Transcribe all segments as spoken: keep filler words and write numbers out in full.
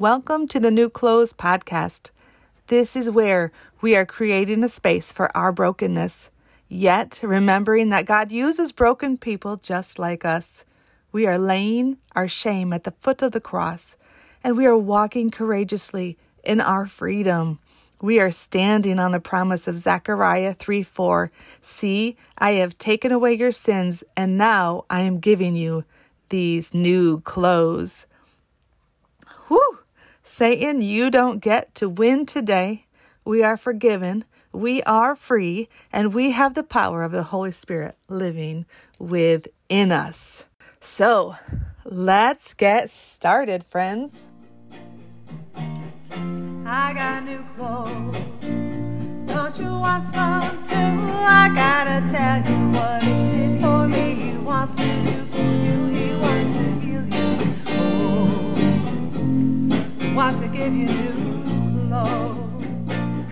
Welcome to the New Clothes Podcast. This is where we are creating a space for our brokenness, yet remembering that God uses broken people just like us. We are laying our shame at the foot of the cross, and we are walking courageously in our freedom. We are standing on the promise of Zechariah three four. See, I have taken away your sins, and now I am giving you these new clothes. Whew! Satan, you don't get to win today. We are forgiven, we are free, and we have the power of the Holy Spirit living within us. So, let's get started, friends. I got new clothes, don't you want some too? I gotta tell you what he did for me, he wants to do for you, he wants to heal you. Oh, wants to give you new clothes.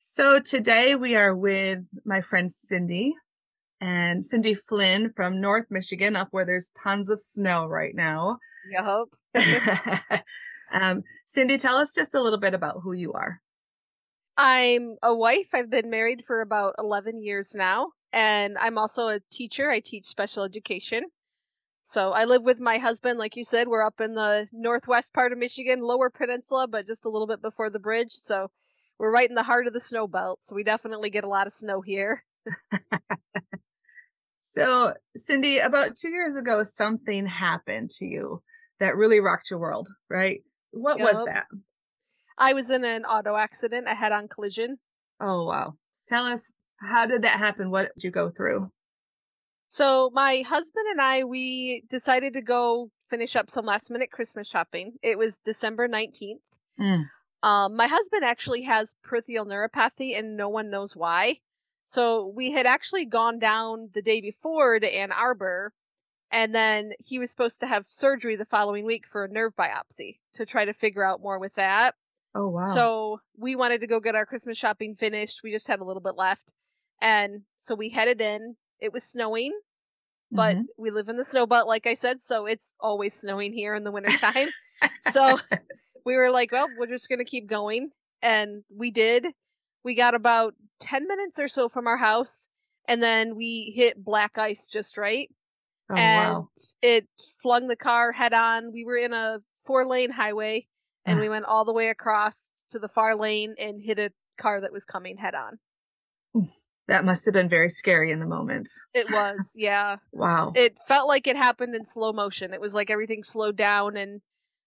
So today we are with my friend Cindy, and Cindy Flynn from North Michigan, up where there's tons of snow right now. You hope. um, Cindy, tell us just a little bit about who you are. I'm a wife. I've been married for about eleven years now, and I'm also a teacher. I teach special education. So I live with my husband. Like you said, we're up in the northwest part of Michigan, lower peninsula, but just a little bit before the bridge. So we're right in the heart of the snow belt. So we definitely get a lot of snow here. So, Cindy, about two years ago, something happened to you that really rocked your world, right? What yep. was that? I was in an auto accident, a head-on collision. Oh, wow. Tell us, how did that happen? What did you go through? So my husband and I, we decided to go finish up some last-minute Christmas shopping. It was December nineteenth. Mm. Um, my husband actually has peripheral neuropathy, and no one knows why. So we had actually gone down the day before to Ann Arbor, and then he was supposed to have surgery the following week for a nerve biopsy to try to figure out more with that. Oh, wow. So we wanted to go get our Christmas shopping finished. We just had a little bit left. And so we headed in. It was snowing, but mm-hmm. we live in the snow belt, like I said, so it's always snowing here in the wintertime. So we were like, well, we're just going to keep going. And we did. We got about ten minutes or so from our house, and then we hit black ice just right. Oh, and wow. It flung the car head on. We were in a four-lane highway, and we went all the way across to the far lane and hit a car that was coming head on. That must have been very scary in the moment. It was, yeah. Wow. It felt like it happened in slow motion. It was like everything slowed down, and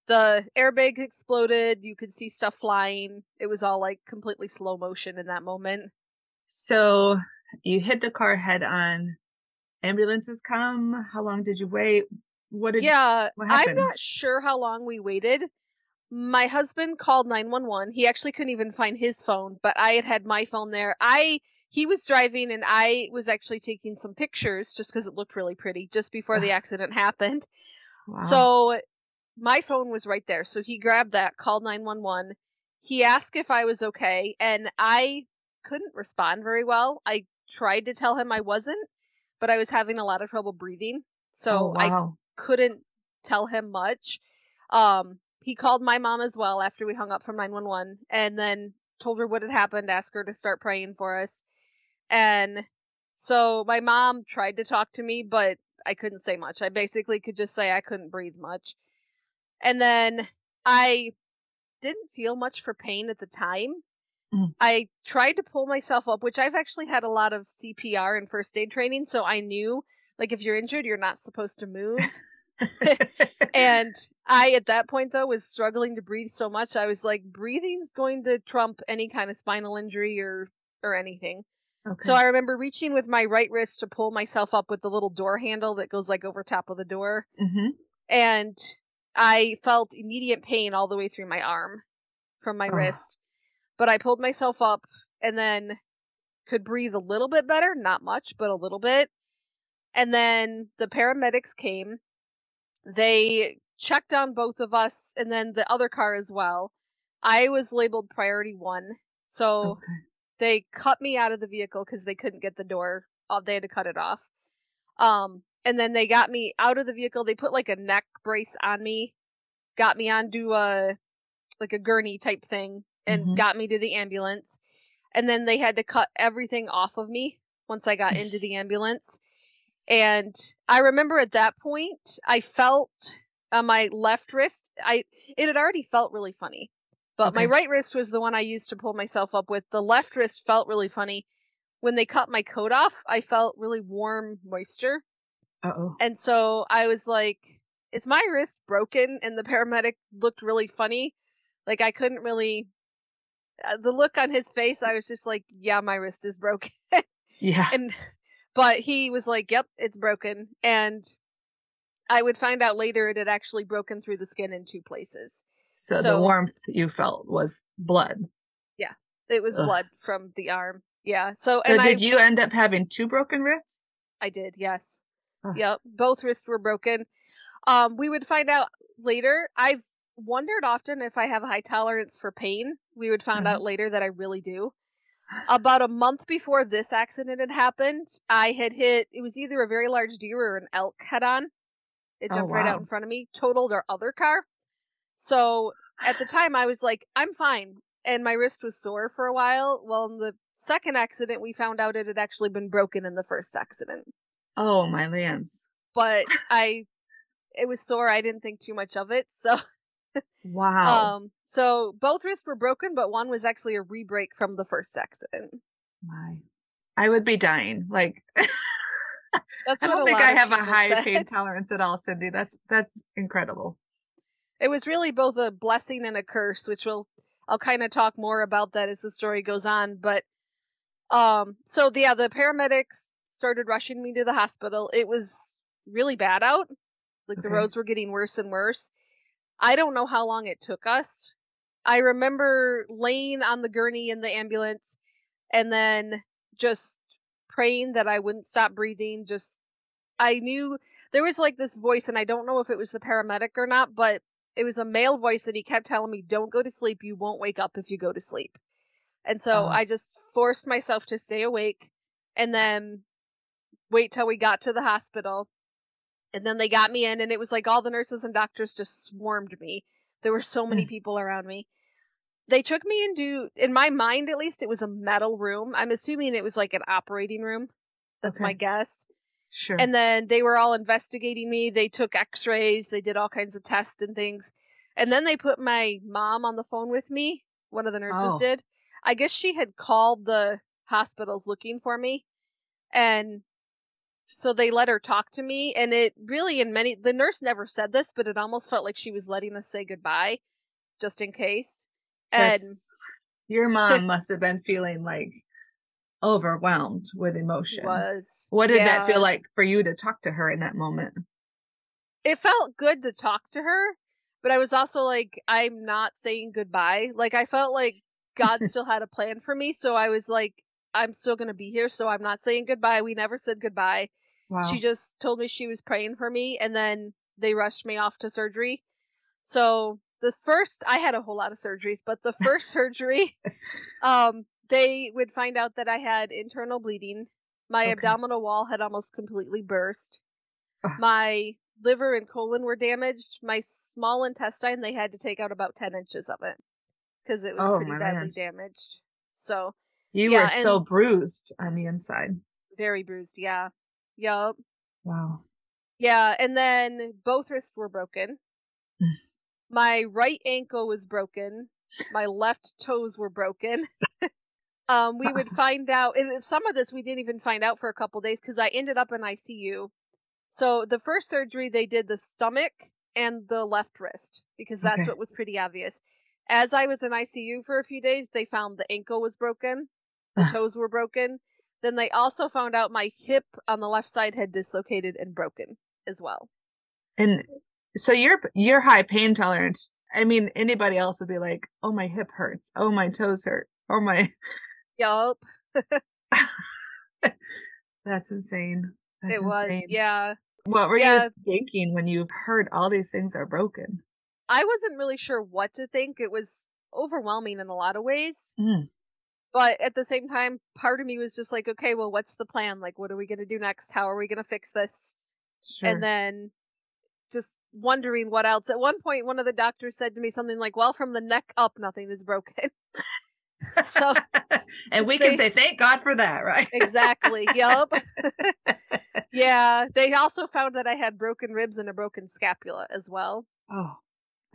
the airbag exploded. You could see stuff flying. It was all like completely slow motion in that moment. So you hit the car head on. Ambulances come. How long did you wait? What did? Yeah, what happened? I'm not sure how long we waited. My husband called nine one one. He actually couldn't even find his phone, but I had had my phone there. I he was driving, and I was actually taking some pictures just because it looked really pretty just before the accident happened. Wow. So my phone was right there. So he grabbed that, called nine one one. He asked if I was okay, and I couldn't respond very well. I tried to tell him I wasn't, but I was having a lot of trouble breathing. So oh, wow. I couldn't tell him much. Um, he called my mom as well after we hung up from nine one one, and then told her what had happened, asked her to start praying for us. And so my mom tried to talk to me, but I couldn't say much. I basically could just say I couldn't breathe much. And then I didn't feel much for pain at the time. Mm. I tried to pull myself up, which I've actually had a lot of C P R and first aid training. So I knew, like, if you're injured, you're not supposed to move. And I, at that point, though, was struggling to breathe so much. I was like, breathing's going to trump any kind of spinal injury or, or anything. Okay. So I remember reaching with my right wrist to pull myself up with the little door handle that goes, like, over top of the door. Mm-hmm. And I felt immediate pain all the way through my arm from my oh. wrist. But I pulled myself up and then could breathe a little bit better. Not much, but a little bit. And then the paramedics came. They checked on both of us and then the other car as well. I was labeled priority one. So okay. they cut me out of the vehicle because they couldn't get the door. They had to cut it off. Um, and then they got me out of the vehicle. They put like a neck brace on me got me onto a, like a gurney type thing and mm-hmm. got me to the ambulance. And then they had to cut everything off of me once I got into the ambulance. And I remember at that point, I felt uh, my left wrist. I It had already felt really funny. But okay. my right wrist was the one I used to pull myself up with. The left wrist felt really funny. When they cut my coat off, I felt really warm moisture. Uh-oh. And so I was like, is my wrist broken? And the paramedic looked really funny. Like, I couldn't really... The look on his face, I was just like, yeah, my wrist is broken. Yeah. And but he was like, yep, it's broken. And I would find out later it had actually broken through the skin in two places. So, so the warmth you felt was blood. Yeah, it was Ugh. blood from the arm. Yeah. So, and so did I, you end up having two broken wrists? I did. Yes. Ugh. Yep. Both wrists were broken. Um, we would find out later. I've wondered often if I have a high tolerance for pain. We would find mm-hmm. out later that I really do. About a month before this accident had happened, I had hit, it was either a very large deer or an elk head on. It jumped oh, wow. right out in front of me, totaled our other car. So at the time I was like, I'm fine. And my wrist was sore for a while. Well, in the second accident, we found out it had actually been broken in the first accident. Oh, my lands. But I, it was sore. I didn't think too much of it. So. Wow. Um, so both wrists were broken, but one was actually a re-break from the first accident. My, I would be dying. Like, that's I don't think I have a high said. pain tolerance at all, Cindy. That's that's incredible. It was really both a blessing and a curse, which we'll I'll kind of talk more about that as the story goes on. But um, so the, yeah, the paramedics started rushing me to the hospital. It was really bad out. Like okay. the roads were getting worse and worse. I don't know how long it took us. I remember laying on the gurney in the ambulance and then just praying that I wouldn't stop breathing. Just, I knew there was like this voice, and I don't know if it was the paramedic or not, but it was a male voice, and he kept telling me, don't go to sleep. You won't wake up if you go to sleep. And so oh. I just forced myself to stay awake and then wait till we got to the hospital. And then they got me in, and it was like all the nurses and doctors just swarmed me. There were so many people around me. They took me into, in my mind at least, it was a metal room. I'm assuming it was like an operating room. That's okay. my guess. Sure. And then they were all investigating me. They took x-rays. They did all kinds of tests and things. And then they put my mom on the phone with me. One of the nurses oh. did. I guess she had called the hospitals looking for me. And... so they let her talk to me, and it really, in many, the nurse never said this, but it almost felt like she was letting us say goodbye, just in case. And That's, your mom must have been feeling like overwhelmed with emotion. Was what did yeah. that feel like for you to talk to her in that moment? It felt good to talk to her, but I was also like, I'm not saying goodbye. Like, I felt like God still had a plan for me, so I was like, I'm still going to be here, so I'm not saying goodbye. We never said goodbye. Wow. She just told me she was praying for me, and then they rushed me off to surgery. So the first, I had a whole lot of surgeries, but the first surgery, um, they would find out that I had internal bleeding. My okay. abdominal wall had almost completely burst. My liver and colon were damaged. My small intestine, they had to take out about ten inches of it because it was oh, pretty badly hands. damaged. So you yeah, were so bruised on the inside. Very bruised, yeah. Yup. Wow. Yeah, and then both wrists were broken. My right ankle was broken. My left toes were broken. um, we would find out, and some of this we didn't even find out for a couple days because I ended up in I C U. So the first surgery, they did the stomach and the left wrist because that's okay. what was pretty obvious. As I was in I C U for a few days, they found the ankle was broken. The toes were broken. Then they also found out my hip on the left side had dislocated and broken as well. And so your your high pain tolerance, I mean, anybody else would be like, oh, my hip hurts. Oh, my toes hurt. Oh, my. Yup. That's insane. That's it was, insane. yeah. What were yeah. you thinking when you've heard all these things are broken? I wasn't really sure what to think. It was overwhelming in a lot of ways. Mm. But at the same time, part of me was just like, okay, well, what's the plan? Like, what are we going to do next? How are we going to fix this? Sure. And then just wondering what else. At one point, one of the doctors said to me something like, well, from the neck up, nothing is broken. So, and we they, can say, thank God for that, right? Exactly. Yup. Yeah. They also found that I had broken ribs and a broken scapula as well. Oh.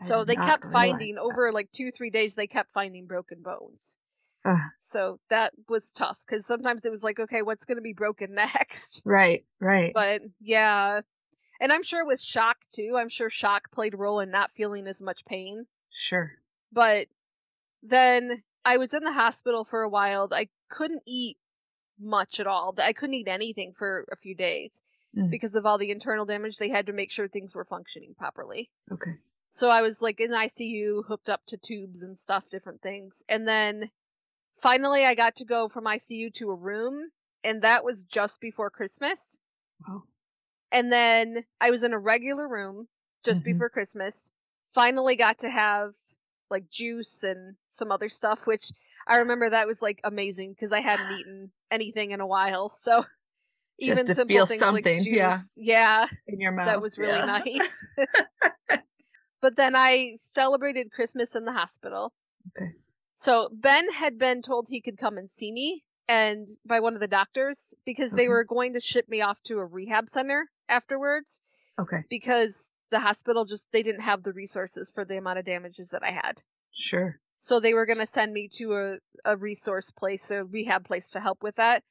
I so they kept finding that. Over like two, three days, they kept finding broken bones. Uh, so that was tough because sometimes it was like, okay, what's going to be broken next? Right. Right. But yeah. And I'm sure it was shock too. I'm sure shock played a role in not feeling as much pain. Sure. But then I was in the hospital for a while. I couldn't eat much at all. I couldn't eat anything for a few days mm. because of all the internal damage. They had to make sure things were functioning properly. Okay. So I was like in I C U, hooked up to tubes and stuff, different things. And then finally I got to go from I C U to a room, and that was just before Christmas. Wow. And then I was in a regular room just mm-hmm. before Christmas. Finally got to have like juice and some other stuff, which I remember that was like amazing because I hadn't eaten anything in a while. So even just to simple feel things something, like juice, yeah. yeah, in your mouth, that was really yeah. nice. But then I celebrated Christmas in the hospital. Okay. So Ben had been told he could come and see me, and by one of the doctors because okay. they were going to ship me off to a rehab center afterwards. Okay. Because the hospital just, they didn't have the resources for the amount of damages that I had. Sure. So they were going to send me to a, a resource place, a rehab place to help with that.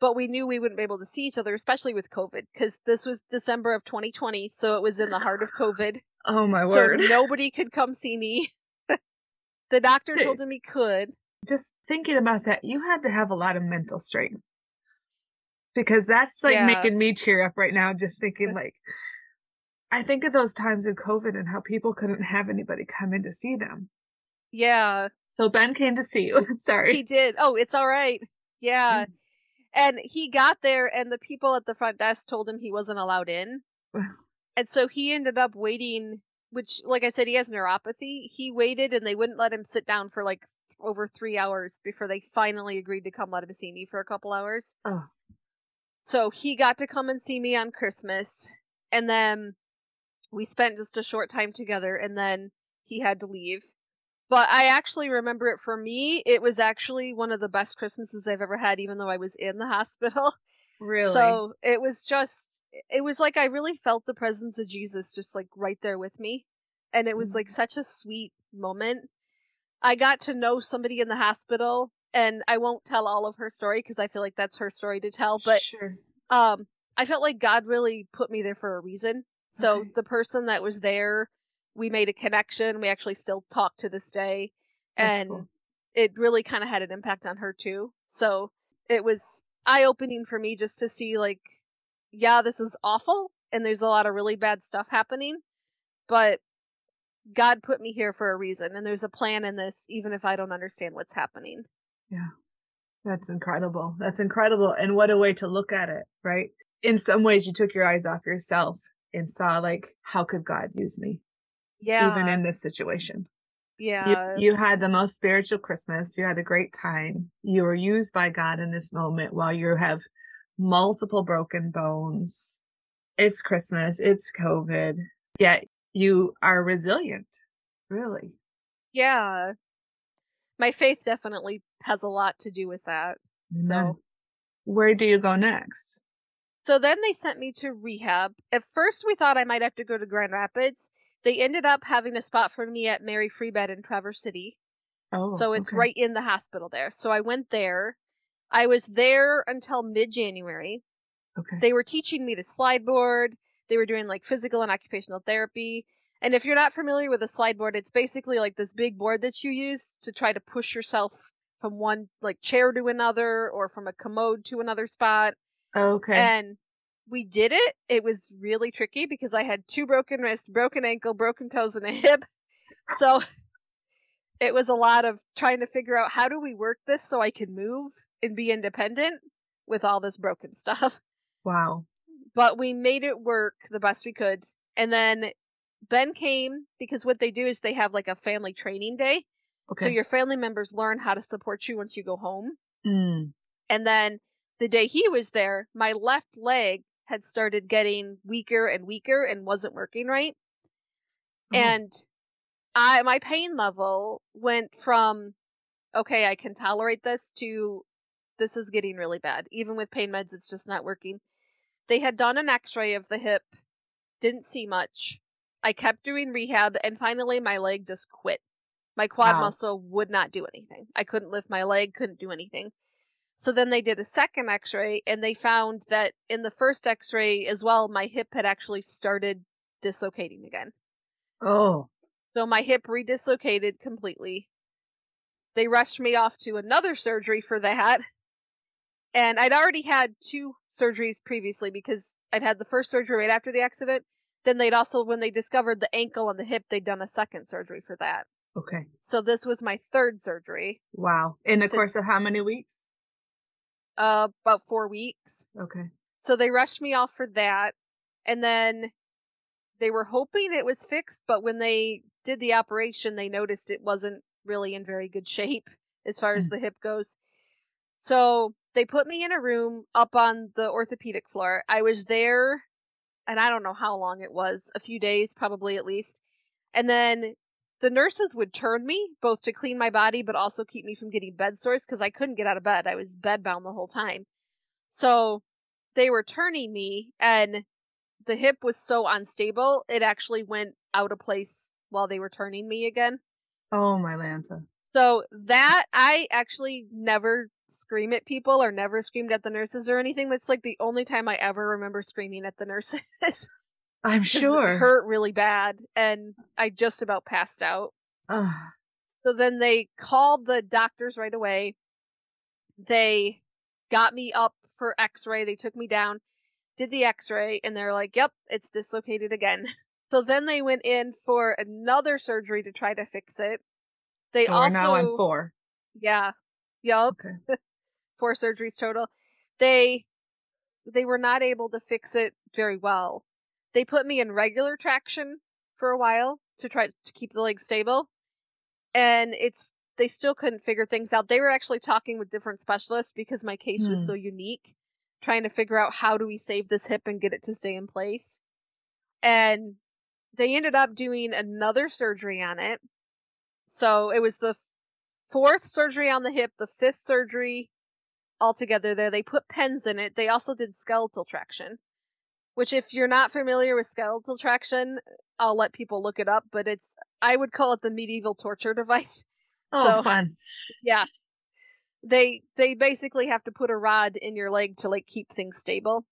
But we knew we wouldn't be able to see each other, especially with COVID, because this was December of twenty twenty. So it was in the heart of COVID. Oh, my word. So nobody could come see me. The doctor so, told him he could. Just thinking about that, you had to have a lot of mental strength. Because that's like yeah. making me cheer up right now, just thinking like, I think of those times in COVID and how people couldn't have anybody come in to see them. Yeah. So Ben came to see you. I'm sorry. He did. Oh, it's all right. Yeah. Mm. And he got there and the people at the front desk told him he wasn't allowed in. And so he ended up waiting, which, like I said, he has neuropathy. He waited and they wouldn't let him sit down for like over three hours before they finally agreed to come let him see me for a couple hours. Oh. So he got to come and see me on Christmas. And then we spent just a short time together, and then he had to leave. But I actually remember it for me. It was actually one of the best Christmases I've ever had, even though I was in the hospital. Really? So it was just, it was like I really felt the presence of Jesus just like right there with me. And it was mm-hmm. like such a sweet moment. I got to know somebody in the hospital, and I won't tell all of her story because I feel like that's her story to tell. But sure. um, I felt like God really put me there for a reason. So okay. the person that was there, we made a connection. We actually still talk to this day. That's and cool. It really kind of had an impact on her too. So it was eye-opening for me just to see like, yeah, this is awful. And there's a lot of really bad stuff happening. But God put me here for a reason. And there's a plan in this, even if I don't understand what's happening. Yeah, that's incredible. That's incredible. And what a way to look at it, right? In some ways, you took your eyes off yourself and saw like, how could God use me? Yeah. Even in this situation. Yeah. So you, you had the most spiritual Christmas. You had a great time. You were used by God in this moment while you have multiple broken bones. It's Christmas. It's COVID. Yet you are resilient. Really. Yeah. My faith definitely has a lot to do with that. Amen. So where do you go next? So then they sent me to rehab. At first, we thought I might have to go to Grand Rapids. They ended up having a spot for me at Mary Free Bed in Traverse City. Oh, so it's okay. right in the hospital there. So I went there. I was there until mid-January. Okay. They were teaching me to slide board. They were doing like physical and occupational therapy. And if you're not familiar with a slide board, it's basically like this big board that you use to try to push yourself from one like chair to another or from a commode to another spot. Okay. And we did it. It was really tricky because I had two broken wrists, broken ankle, broken toes, and a hip. So it was a lot of trying to figure out how do we work this so I can move and be independent with all this broken stuff. Wow. But we made it work the best we could. And then Ben came because what they do is they have like a family training day. Okay. So your family members learn how to support you once you go home. Mm. And then the day he was there, my left leg had started getting weaker and weaker and wasn't working right. Mm-hmm. And I, my pain level went from, okay, I can tolerate this, to this is getting really bad. Even with pain meds, it's just not working. They had done an x-ray of the hip, didn't see much. I kept doing rehab, and finally my leg just quit. My quad wow. muscle would not do anything. I couldn't lift my leg, couldn't do anything. So then they did a second x-ray, and they found that in the first x-ray as well, my hip had actually started dislocating again. Oh. So my hip redislocated completely. They rushed me off to another surgery for that. And I'd already had two surgeries previously, because I'd had the first surgery right after the accident. Then they'd also, when they discovered the ankle and the hip, they'd done a second surgery for that. Okay. So this was my third surgery. Wow. In the course of how many weeks? Uh, about four weeks. Okay. So they rushed me off for that. And then they were hoping it was fixed, but when they did the operation, they noticed it wasn't really in very good shape as far as the hip goes. So they put me in a room up on the orthopedic floor. I was there, and I don't know how long it was, a few days probably at least. And then the nurses would turn me, both to clean my body, but also keep me from getting bed sores, because I couldn't get out of bed. I was bedbound the whole time. So they were turning me, and the hip was so unstable, it actually went out of place while they were turning me again. Oh, my Lanta. So that, I actually never scream at people or never screamed at the nurses or anything. That's like the only time I ever remember screaming at the nurses. I'm sure. It hurt really bad, and I just about passed out. Ugh. So then they called the doctors right away. They got me up for x-ray. They took me down, did the x-ray, and they're like, yep, it's dislocated again. So then they went in for another surgery to try to fix it. They so also we're now on four. Yeah. Yup. Okay. Four surgeries total. They they were not able to fix it very well. They put me in regular traction for a while to try to keep the leg stable. And it's they still couldn't figure things out. They were actually talking with different specialists because my case hmm. was so unique, trying to figure out how do we save this hip and get it to stay in place. And they ended up doing another surgery on it. So it was the fourth surgery on the hip, the fifth surgery altogether there. They put pens in it. They also did skeletal traction, which if you're not familiar with skeletal traction, I'll let people look it up, but it's, I would call it the medieval torture device. Oh, so, fun. Yeah. They, they basically have to put a rod in your leg to like keep things stable.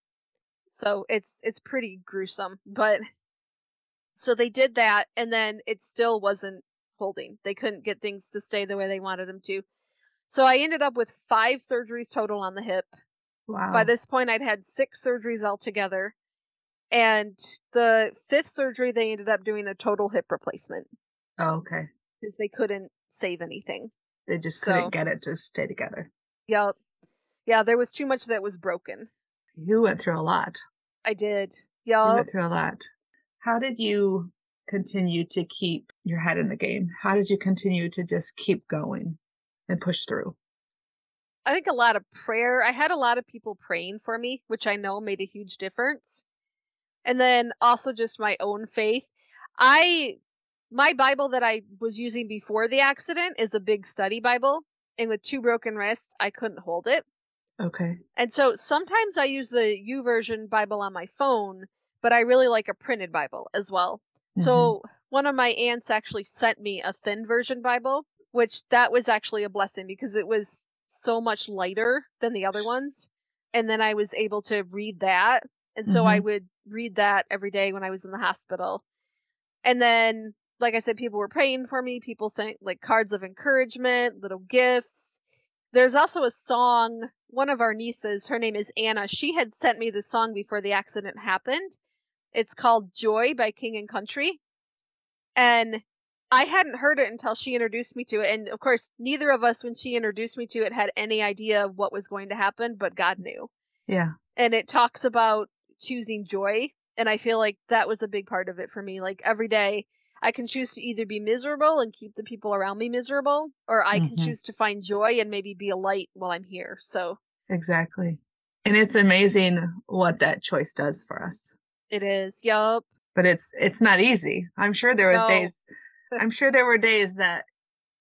So it's, it's pretty gruesome, but so they did that, and then it still wasn't holding. They couldn't get things to stay the way they wanted them to. So I ended up with five surgeries total on the hip. Wow. By this point, I'd had six surgeries altogether. And the fifth surgery, they ended up doing a total hip replacement. Oh, okay. Because they couldn't save anything. They just couldn't so, get it to stay together. Yeah. Yeah, there was too much that was broken. You went through a lot. I did. Yeah. You went through a lot. How did you continue to keep your head in the game? How did you continue to just keep going and push through? I think a lot of prayer. I had a lot of people praying for me, which I know made a huge difference. And then also just my own faith. I, my Bible that I was using before the accident is a big study Bible. And with two broken wrists, I couldn't hold it. Okay. And so sometimes I use the YouVersion Bible on my phone, but I really like a printed Bible as well. Mm-hmm. So one of my aunts actually sent me a thin version Bible, which that was actually a blessing because it was so much lighter than the other ones. And then I was able to read that. And so mm-hmm. I would read that every day when I was in the hospital. And then, like I said, people were praying for me. People sent like cards of encouragement, little gifts. There's also a song. One of our nieces, her name is Anna. She had sent me the song before the accident happened. It's called Joy by King and Country. And I hadn't heard it until she introduced me to it. And of course, neither of us, when she introduced me to it, had any idea what was going to happen, but God knew. Yeah. And it talks about choosing joy. And I feel like that was a big part of it for me. Like every day I can choose to either be miserable and keep the people around me miserable, or I mm-hmm. can choose to find joy and maybe be a light while I'm here. So exactly. And it's amazing what that choice does for us. It is. Yup. But it's it's not easy. I'm sure there was no. days. I'm sure there were days that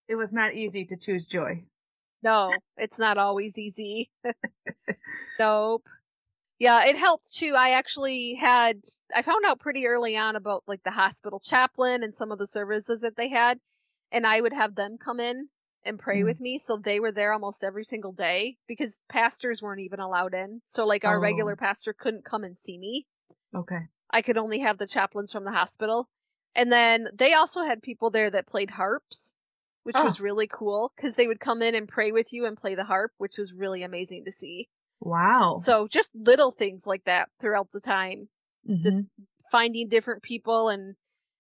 it was not easy to choose joy. No, it's not always easy. Nope. Yeah, it helped too. I actually had, I found out pretty early on about like the hospital chaplain and some of the services that they had. And I would have them come in and pray mm-hmm. with me. So they were there almost every single day because pastors weren't even allowed in. So like our oh. regular pastor couldn't come and see me. Okay. I could only have the chaplains from the hospital. And then they also had people there that played harps, which oh. was really cool because they would come in and pray with you and play the harp, which was really amazing to see. Wow. So just little things like that throughout the time, mm-hmm. just finding different people and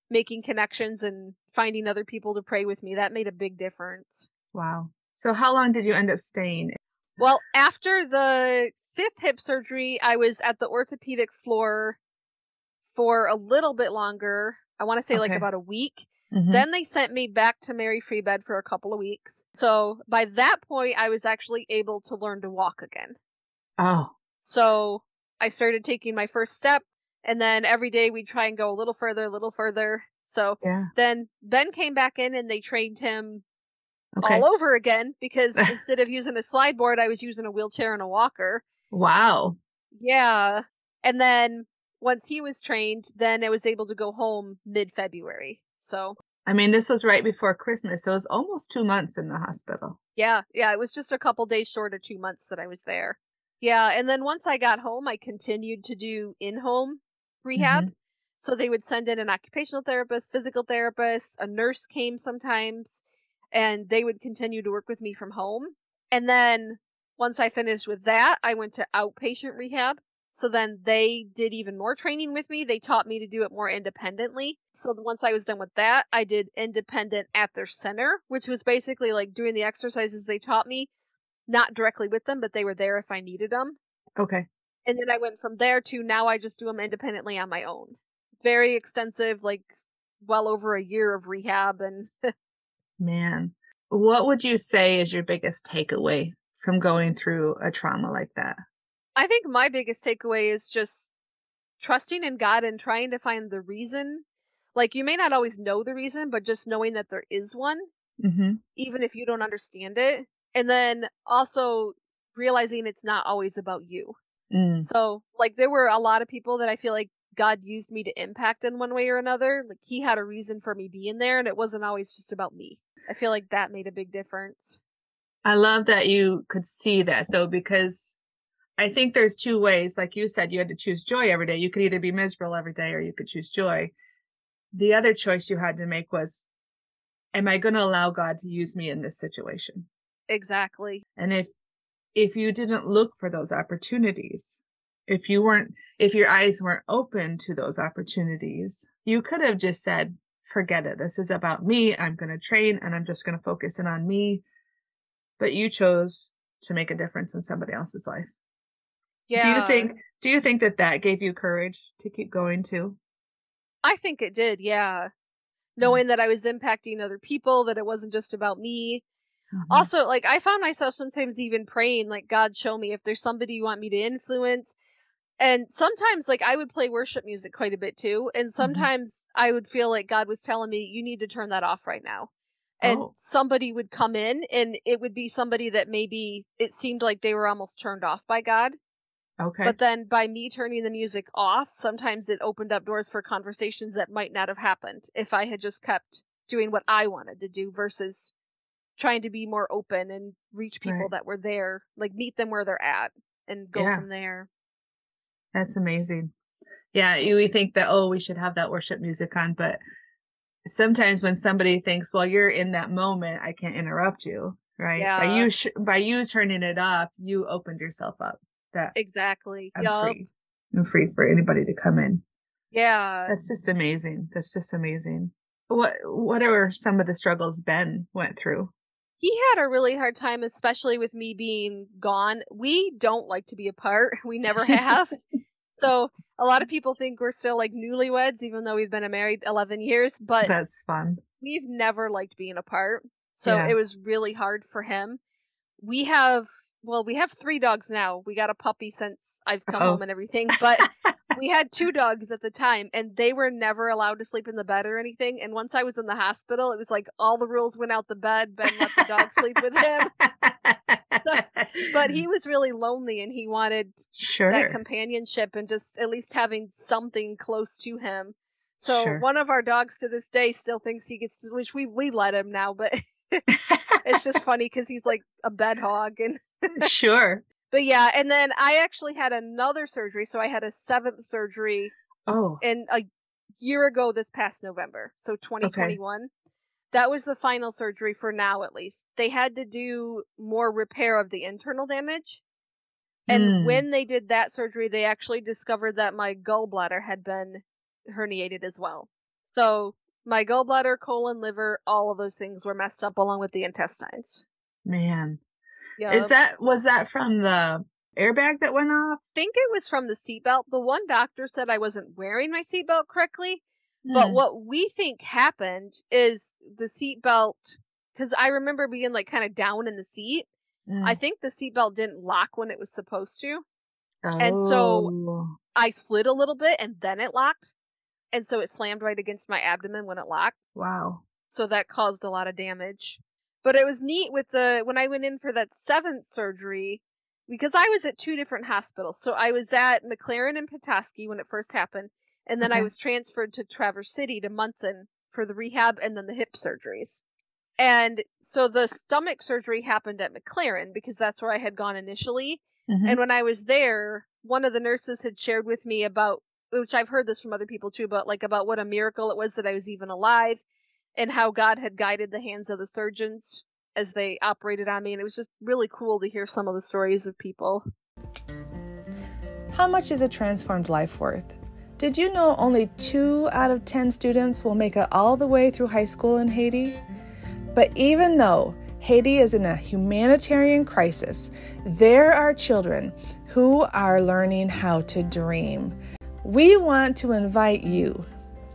making connections and finding other people to pray with me. That made a big difference. Wow. So how long did you end up staying? Well, after the fifth hip surgery, I was at the orthopedic floor for a little bit longer. I want to say okay. like about a week. Mm-hmm. Then they sent me back to Mary Free Bed for a couple of weeks. So by that point, I was actually able to learn to walk again. Oh. So I started taking my first step, and then every day we'd try and go a little further, a little further. So yeah. then Ben came back in and they trained him okay. all over again because instead of using a slide board, I was using a wheelchair and a walker. Wow. Yeah. And then once he was trained, then I was able to go home mid-February. So I mean, this was right before Christmas. So it was almost two months in the hospital. Yeah. Yeah. It was just a couple days short of two months that I was there. Yeah, and then once I got home, I continued to do in-home rehab. Mm-hmm. So they would send in an occupational therapist, physical therapist, a nurse came sometimes, and they would continue to work with me from home. And then once I finished with that, I went to outpatient rehab. So then they did even more training with me. They taught me to do it more independently. So once I was done with that, I did independent at their center, which was basically like doing the exercises they taught me. Not directly with them, but they were there if I needed them. Okay. And then I went from there to now I just do them independently on my own. Very extensive, like well over a year of rehab. And man, what would you say is your biggest takeaway from going through a trauma like that? I think my biggest takeaway is just trusting in God and trying to find the reason. Like you may not always know the reason, but just knowing that there is one, mm-hmm. even if you don't understand it. And then also realizing it's not always about you. Mm. So like there were a lot of people that I feel like God used me to impact in one way or another. Like he had a reason for me being there and it wasn't always just about me. I feel like that made a big difference. I love that you could see that though, because I think there's two ways. Like you said, you had to choose joy every day. You could either be miserable every day or you could choose joy. The other choice you had to make was, am I going to allow God to use me in this situation? Exactly. And if if you didn't look for those opportunities, if you weren't, if your eyes weren't open to those opportunities, you could have just said, forget it. This is about me. I'm going to train and I'm just going to focus in on me. But you chose to make a difference in somebody else's life. Yeah. Do you think, do you think that that gave you courage to keep going too? I think it did. Yeah. Knowing mm-hmm. that I was impacting other people, that it wasn't just about me. Mm-hmm. Also, like, I found myself sometimes even praying, like, God, show me if there's somebody you want me to influence. And sometimes, like, I would play worship music quite a bit, too. And sometimes mm-hmm. I would feel like God was telling me, you need to turn that off right now. And oh. somebody would come in, and it would be somebody that maybe it seemed like they were almost turned off by God. Okay. But then by me turning the music off, sometimes it opened up doors for conversations that might not have happened if I had just kept doing what I wanted to do versus trying to be more open and reach people right. that were there, like meet them where they're at and go yeah. from there. That's amazing. Yeah. You, we think that, oh, we should have that worship music on. But sometimes when somebody thinks, well, you're in that moment, I can't interrupt you. Right. Yeah. By you, sh- by you turning it off, you opened yourself up. That exactly. I'm yep. free. I'm free for anybody to come in. Yeah. That's just amazing. That's just amazing. What, what are some of the struggles Ben went through? He had a really hard time, especially with me being gone. We don't like to be apart. We never have. So a lot of people think we're still like newlyweds, even though we've been married eleven years. But that's fun. We've never liked being apart. So yeah. it was really hard for him. We have well, we have three dogs now. We got a puppy since I've come oh. home and everything, but we had two dogs at the time, and they were never allowed to sleep in the bed or anything. And once I was in the hospital, it was like all the rules went out the bed. Ben let the dog sleep with him. So, but he was really lonely, and he wanted sure. that companionship and just at least having something close to him. So sure. one of our dogs to this day still thinks he gets, to, which we, we let him now, but it's just funny because he's like a bed hog. And sure. But yeah, and then I actually had another surgery. So I had a seventh surgery oh. and a year ago this past November. So twenty twenty-one. Okay. That was the final surgery for now, at least. They had to do more repair of the internal damage. And mm. when they did that surgery, they actually discovered that my gallbladder had been herniated as well. So my gallbladder, colon, liver, all of those things were messed up along with the intestines. Man. Yep. Is that, was that from the airbag that went off? I think it was from the seatbelt. The one doctor said I wasn't wearing my seatbelt correctly. Mm. But what we think happened is the seatbelt, because I remember being like kind of down in the seat. Mm. I think the seatbelt didn't lock when it was supposed to. Oh. And so I slid a little bit and then it locked. And so it slammed right against my abdomen when it locked. Wow. So that caused a lot of damage. But it was neat with the, when I went in for that seventh surgery, because I was at two different hospitals. So I was at McLaren and Petoskey when it first happened. And then okay. I was transferred to Traverse City to Munson for the rehab and then the hip surgeries. And so the stomach surgery happened at McLaren because that's where I had gone initially. Mm-hmm. And when I was there, one of the nurses had shared with me about, which I've heard this from other people too, but like about what a miracle it was that I was even alive and how God had guided the hands of the surgeons as they operated on me. And it was just really cool to hear some of the stories of people. How much is a transformed life worth? Did you know only two out of ten students will make it all the way through high school in Haiti? But even though Haiti is in a humanitarian crisis, there are children who are learning how to dream. We want to invite you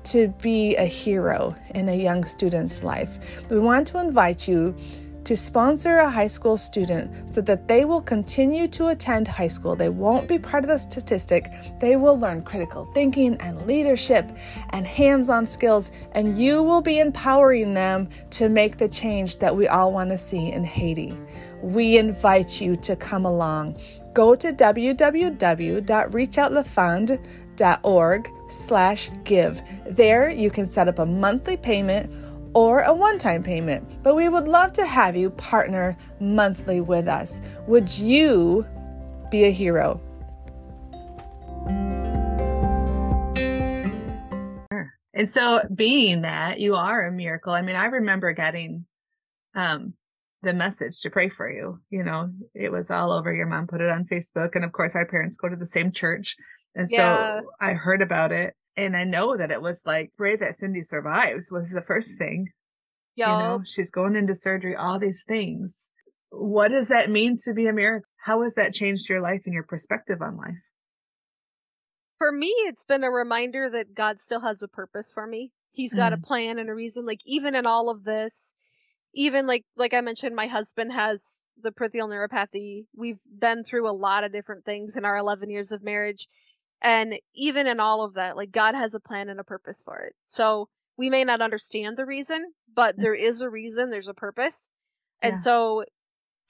to be a hero in a young student's life. We want to invite you to sponsor a high school student so that they will continue to attend high school. They won't be part of the statistic. They will learn critical thinking and leadership and hands-on skills, and you will be empowering them to make the change that we all want to see in Haiti. We invite you to come along. Go to w w w dot reach out le fund dot org slash give. There you can set up a monthly payment or a one-time payment, but we would love to have you partner monthly with us. Would you be a hero? And so being that you are a miracle, I mean, I remember getting um, the message to pray for you. You know, it was all over. Your mom put it on Facebook. And of course, our parents go to the same church. And yeah. so I heard about it. And I know that it was like, pray that Cindy survives was the first thing. Yep. You know, she's going into surgery, all these things. What does that mean to be a miracle? How has that changed your life and your perspective on life? For me, it's been a reminder that God still has a purpose for me. He's got mm. a plan and a reason. Like even in all of this, even like, like I mentioned, my husband has the peripheral neuropathy. We've been through a lot of different things in our eleven years of marriage. And even in all of that, like God has a plan and a purpose for it. So we may not understand the reason, but there is a reason, there's a purpose. And yeah. so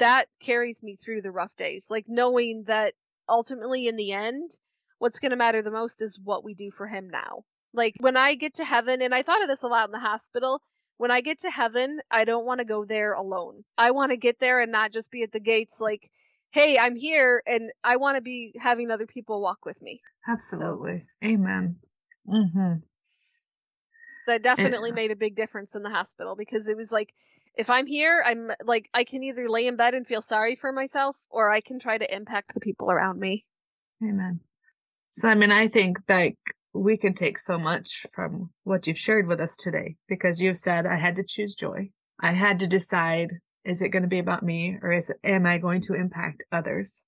that carries me through the rough days, like knowing that ultimately in the end, what's going to matter the most is what we do for him now. Like when I get to heaven, and I thought of this a lot in the hospital, when I get to heaven, I don't want to go there alone. I want to get there and not just be at the gates like, hey, I'm here, and I want to be having other people walk with me. Absolutely. So, amen. Mm-hmm. That definitely yeah. made a big difference in the hospital because it was like, if I'm here, I'm like, I can either lay in bed and feel sorry for myself, or I can try to impact the people around me. Amen. So, I mean, I think like we can take so much from what you've shared with us today because you've said, I had to choose joy. I had to decide, is it going to be about me or is, am I going to impact others?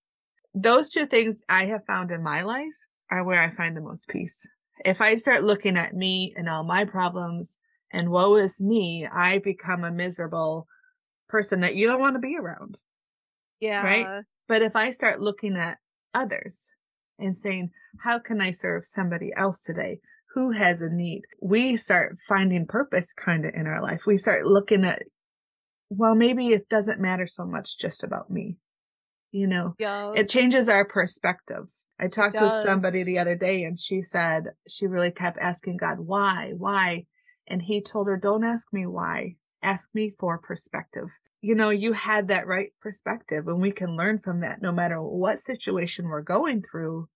Those two things I have found in my life are where I find the most peace. If I start looking at me and all my problems and woe is me, I become a miserable person that you don't want to be around. Yeah. Right? But if I start looking at others and saying, how can I serve somebody else today? Who has a need? We start finding purpose kind of in our life. We start looking at, well, maybe it doesn't matter so much just about me. You know, Yo. It changes our perspective. I talked to somebody the other day and she said she really kept asking God, why, why? And he told her, don't ask me why. Ask me for perspective. You know, you had that right perspective, and we can learn from that no matter what situation we're going through.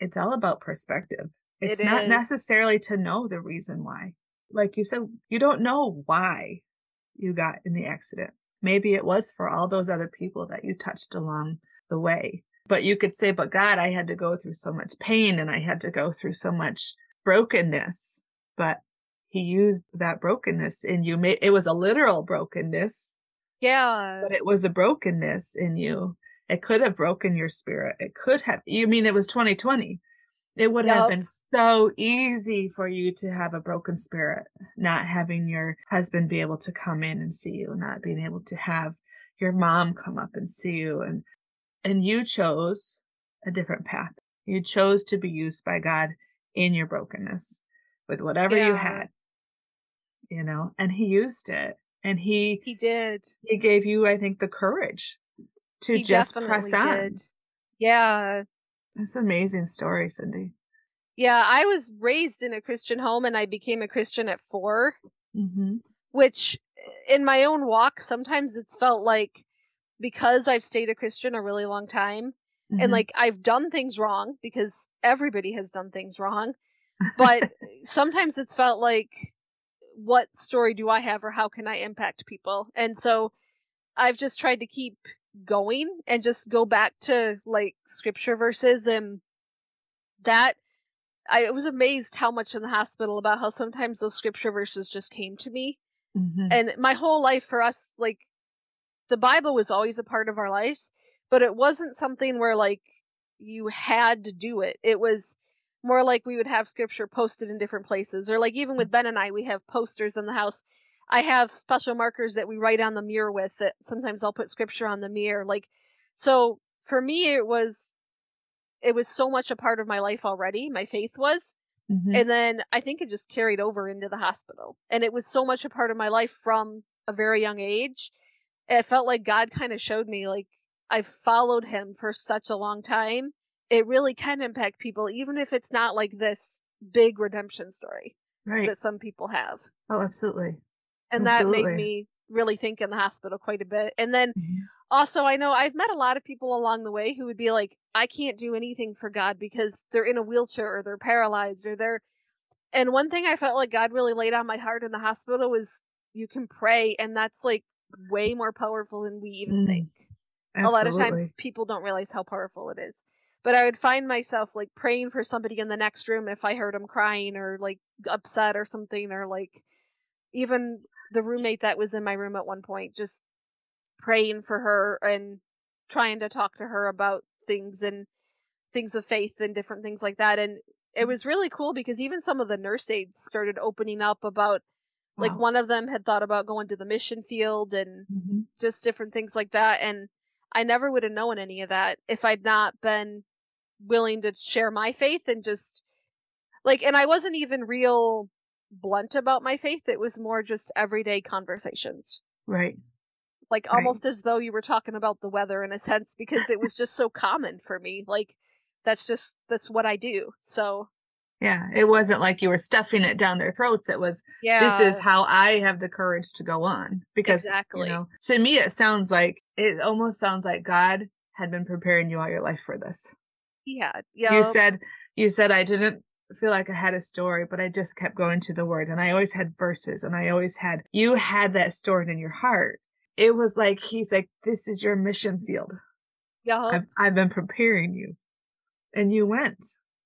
It's all about perspective. It's it not is. necessarily to know the reason why. Like you said, you don't know why you got in the accident. Maybe it was for all those other people that you touched along the way. But you could say, but God, I had to go through so much pain and I had to go through so much brokenness. But he used that brokenness in you. It was a literal brokenness. Yeah. But it was a brokenness in you. It could have broken your spirit. It could have. You mean it was twenty twenty. It would yep. have been so easy for you to have a broken spirit, not having your husband be able to come in and see you, not being able to have your mom come up and see you. And And you chose a different path. You chose to be used by God in your brokenness with whatever yeah. you had, you know, and he used it. And he, he did, he gave you, I think, the courage to he just press on. Did. Yeah. That's an amazing story, Cindy. Yeah. I was raised in a Christian home and I became a Christian at four, mm-hmm. which in my own walk, sometimes it's felt like, because I've stayed a Christian a really long time mm-hmm. and like I've done things wrong, because everybody has done things wrong, but sometimes it's felt like, what story do I have, or how can I impact people? And so I've just tried to keep going and just go back to like scripture verses, and that I was amazed how much in the hospital about how sometimes those scripture verses just came to me. Mm-hmm. And my whole life for us, like, the Bible was always a part of our lives, but it wasn't something where like you had to do it. It was more like we would have scripture posted in different places, or like even with Ben and I, we have posters in the house. I have special markers that we write on the mirror with, that sometimes I'll put scripture on the mirror. Like, so for me, it was, it was so much a part of my life already. My faith was, mm-hmm. and then I think it just carried over into the hospital, and it was so much a part of my life from a very young age. It felt like God kind of showed me, like, I followed him for such a long time. It really can impact people, even if it's not like this big redemption story right. that some people have. Oh, absolutely. And absolutely. That made me really think in the hospital quite a bit. And then mm-hmm. also, I know I've met a lot of people along the way who would be like, I can't do anything for God because they're in a wheelchair or they're paralyzed or they're. And one thing I felt like God really laid on my heart in the hospital was, you can pray. And that's like way more powerful than we even mm, think. Absolutely. A lot of times people don't realize how powerful it is. But I would find myself like praying for somebody in the next room if I heard them crying or like upset or something, or like even the roommate that was in my room at one point, just praying for her and trying to talk to her about things and things of faith and different things like that. And it was really cool because even some of the nurse aides started opening up about Like wow. one of them had thought about going to the mission field and mm-hmm. just different things like that. And I never would have known any of that if I'd not been willing to share my faith and just like, and I wasn't even real blunt about my faith. It was more just everyday conversations. Right. Like right. almost as though you were talking about the weather in a sense, because it was just so common for me. Like that's just, that's what I do. So yeah, it wasn't like you were stuffing it down their throats. It was, yeah. this is how I have the courage to go on. Because, exactly. you know, to me, it sounds like, it almost sounds like God had been preparing you all your life for this. He had. Yep. You said, you said, I didn't feel like I had a story, but I just kept going to the word. And I always had verses, and I always had, you had that stored in your heart. It was like, he's like, this is your mission field. Yeah. I've, I've been preparing you. And you went.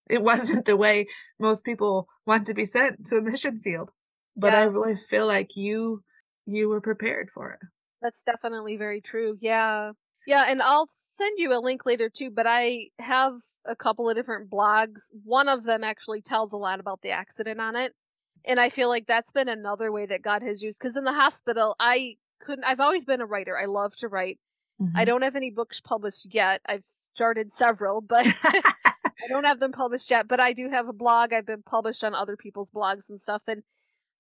It wasn't the way most people want to be sent to a mission field, but yeah. I really feel like you, you were prepared for it. That's definitely very true. Yeah. Yeah. And I'll send you a link later too, but I have a couple of different blogs. One of them actually tells a lot about the accident on it. And I feel like that's been another way that God has used, because in the hospital, I couldn't, I've always been a writer. I love to write. Mm-hmm. I don't have any books published yet. I've started several, but I don't have them published yet, but I do have a blog. I've been published on other people's blogs and stuff. And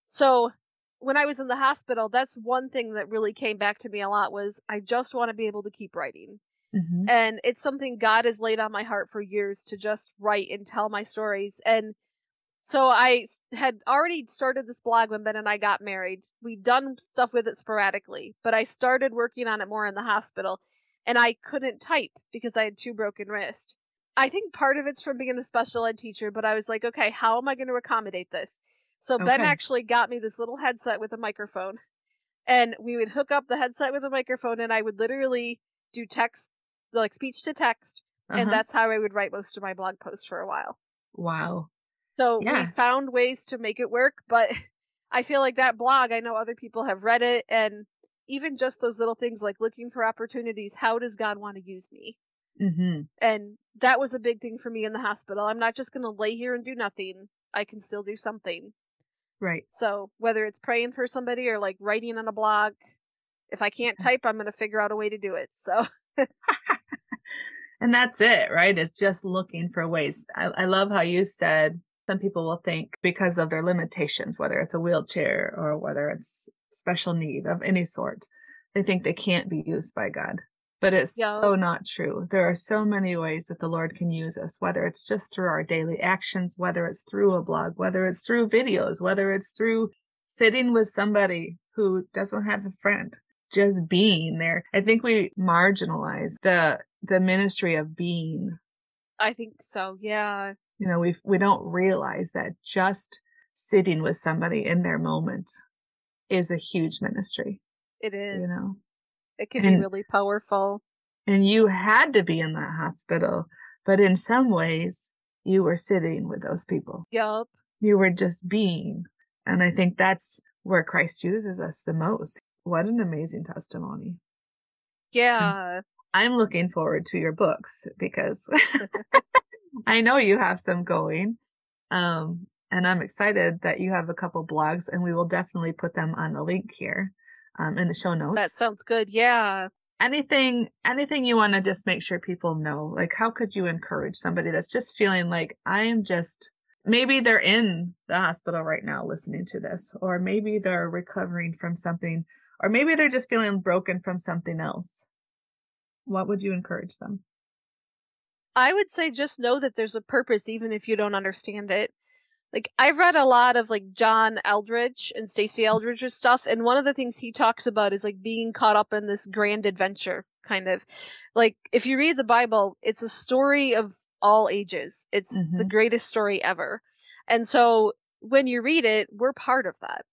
so when I was in the hospital, that's one thing that really came back to me a lot was I just want to be able to keep writing. Mm-hmm. And it's something God has laid on my heart for years to just write and tell my stories. And so I had already started this blog when Ben and I got married. We'd done stuff with it sporadically, but I started working on it more in the hospital, and I couldn't type because I had two broken wrists. I think part of it's from being a special ed teacher, but I was like, okay, how am I going to accommodate this? So okay. Ben actually got me this little headset with a microphone, and we would hook up the headset with a microphone, and I would literally do text, like speech to text, uh-huh. and that's how I would write most of my blog posts for a while. Wow. So yeah. we found ways to make it work, but I feel like that blog, I know other people have read it, and even just those little things like looking for opportunities, how does God want to use me? Mm-hmm. And that was a big thing for me in the hospital. I'm not just going to lay here and do nothing. I can still do something. Right. So whether it's praying for somebody or like writing on a blog, if I can't type, I'm going to figure out a way to do it. So. And that's it, right? It's just looking for ways. I, I love how you said, some people will think because of their limitations, whether it's a wheelchair or whether it's special need of any sort, they think they can't be used by God. But it's yeah. so not true. There are so many ways that the Lord can use us, whether it's just through our daily actions, whether it's through a blog, whether it's through videos, whether it's through sitting with somebody who doesn't have a friend, just being there. I think we marginalize the the ministry of being. I think so, yeah. You know, we we don't realize that just sitting with somebody in their moment is a huge ministry. It is. You know, it can and, be really powerful. And you had to be in that hospital, but in some ways, you were sitting with those people. Yup. You were just being, and I think that's where Christ uses us the most. What an amazing testimony! Yeah, and I'm looking forward to your books because. I know you have some going, um, and I'm excited that you have a couple blogs, and we will definitely put them on the link here um, in the show notes. That sounds good. Yeah. Anything, anything you want to just make sure people know, like how could you encourage somebody that's just feeling like I'm just, maybe they're in the hospital right now listening to this, or maybe they're recovering from something, or maybe they're just feeling broken from something else. What would you encourage them? I would say just know that there's a purpose, even if you don't understand it. Like, I've read a lot of, like, John Eldredge and Stacey Eldredge's stuff, and one of the things he talks about is, like, being caught up in this grand adventure, kind of. Like, if you read the Bible, it's a story of all ages. It's mm-hmm. the greatest story ever. And so when you read it, we're part of that.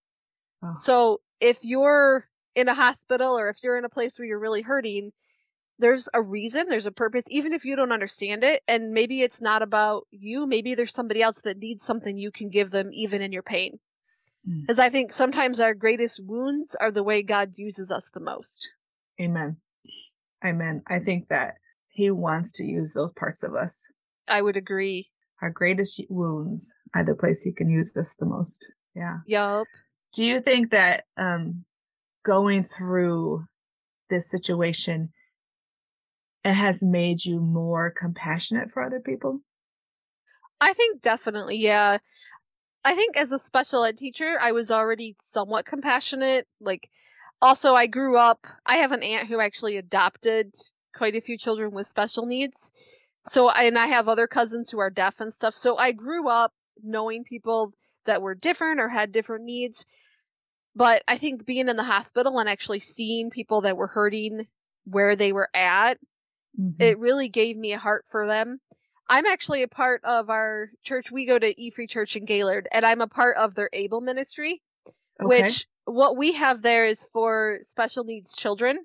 Oh. So if you're in a hospital or if you're in a place where you're really hurting, there's a reason, there's a purpose, even if you don't understand it. And maybe it's not about you. Maybe there's somebody else that needs something you can give them, even in your pain. Because mm. I think sometimes our greatest wounds are the way God uses us the most. Amen. Amen. I think that he wants to use those parts of us. I would agree. Our greatest wounds are the place he can use us the most. Yeah. Yup. Do you think that um, going through this situation, it has made you more compassionate for other people? I think definitely, yeah. I think as a special ed teacher, I was already somewhat compassionate. Like, also, I grew up, I have an aunt who actually adopted quite a few children with special needs. So, and I have other cousins who are deaf and stuff. So I grew up knowing people that were different or had different needs. But I think being in the hospital and actually seeing people that were hurting where they were at, mm-hmm. it really gave me a heart for them. I'm actually a part of our church. We go to E-Free Church in Gaylord, and I'm a part of their ABLE ministry, okay. which what we have there is for special needs children.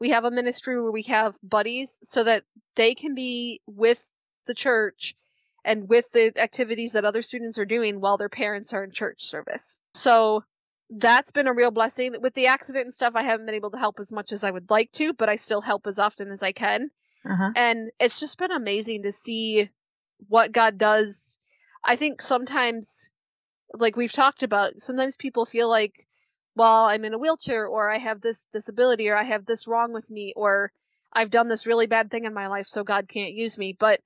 We have a ministry where we have buddies so that they can be with the church and with the activities that other students are doing while their parents are in church service. So that's been a real blessing. With the accident and stuff, I haven't been able to help as much as I would like to, but I still help as often as I can. Uh-huh. And it's just been amazing to see what God does. I think sometimes, like we've talked about, sometimes people feel like, well, I'm in a wheelchair, or I have this disability, or I have this wrong with me, or I've done this really bad thing in my life, so God can't use me. But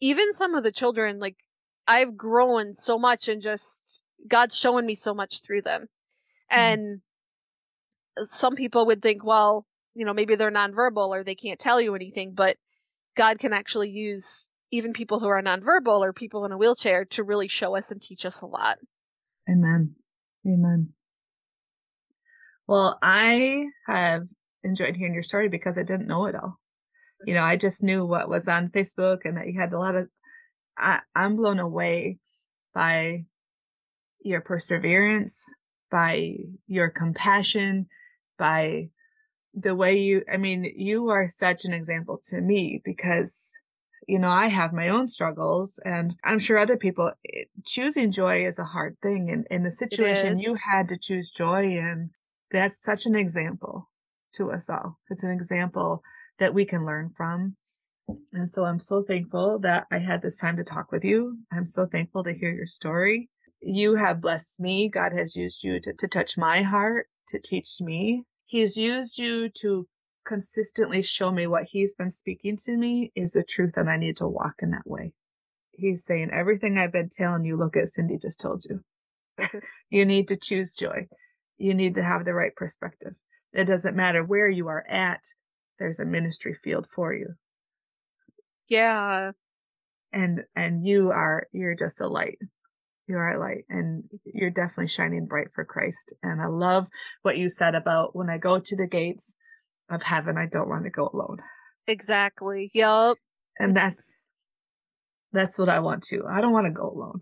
even some of the children, like, I've grown so much, and just God's showing me so much through them. And some people would think, well, you know, maybe they're nonverbal or they can't tell you anything, but God can actually use even people who are nonverbal or people in a wheelchair to really show us and teach us a lot. Amen. Amen. Well, I have enjoyed hearing your story because I didn't know it all. You know, I just knew what was on Facebook and that you had a lot of, I, I'm blown away by your perseverance, by your compassion, by the way you, I mean, you are such an example to me because, you know, I have my own struggles and I'm sure other people, it, choosing joy is a hard thing. And in the situation you had to choose joy in, that's such an example to us all. It's an example that we can learn from. And so I'm so thankful that I had this time to talk with you. I'm so thankful to hear your story. You have blessed me. God has used you to, to touch my heart, to teach me. He's used you to consistently show me what he's been speaking to me is the truth, and I need to walk in that way. He's saying, everything I've been telling you, look at Cindy just told you. You need to choose joy. You need to have the right perspective. It doesn't matter where you are at. There's a ministry field for you. Yeah. And, and you are, you're just a light. You are a light, and you're definitely shining bright for Christ. And I love what you said about, when I go to the gates of heaven, I don't want to go alone. Exactly. Yup. And that's, that's what I want to. I don't want to go alone.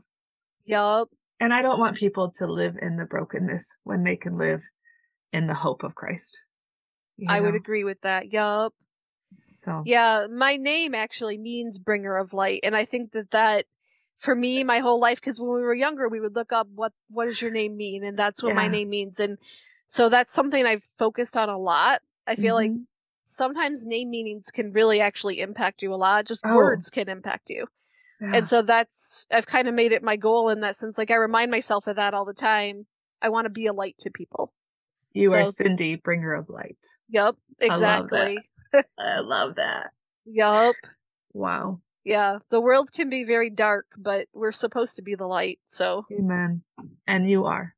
Yup. And I don't want people to live in the brokenness when they can live in the hope of Christ. You know? I would agree with that. Yup. So. Yeah. My name actually means bringer of light. And I think that that, for me, my whole life, because when we were younger, we would look up, what, what does your name mean? And that's what yeah. my name means. And so that's something I've focused on a lot. I feel mm-hmm. like sometimes name meanings can really actually impact you a lot. Just oh. words can impact you. Yeah. And so that's, I've kind of made it my goal in that sense. Like, I remind myself of that all the time. I want to be a light to people. You so, are Cindy, bringer of light. Yep, exactly. I love that. I love that. Yep. Wow. Yeah, the world can be very dark, but we're supposed to be the light. So, amen. And you are.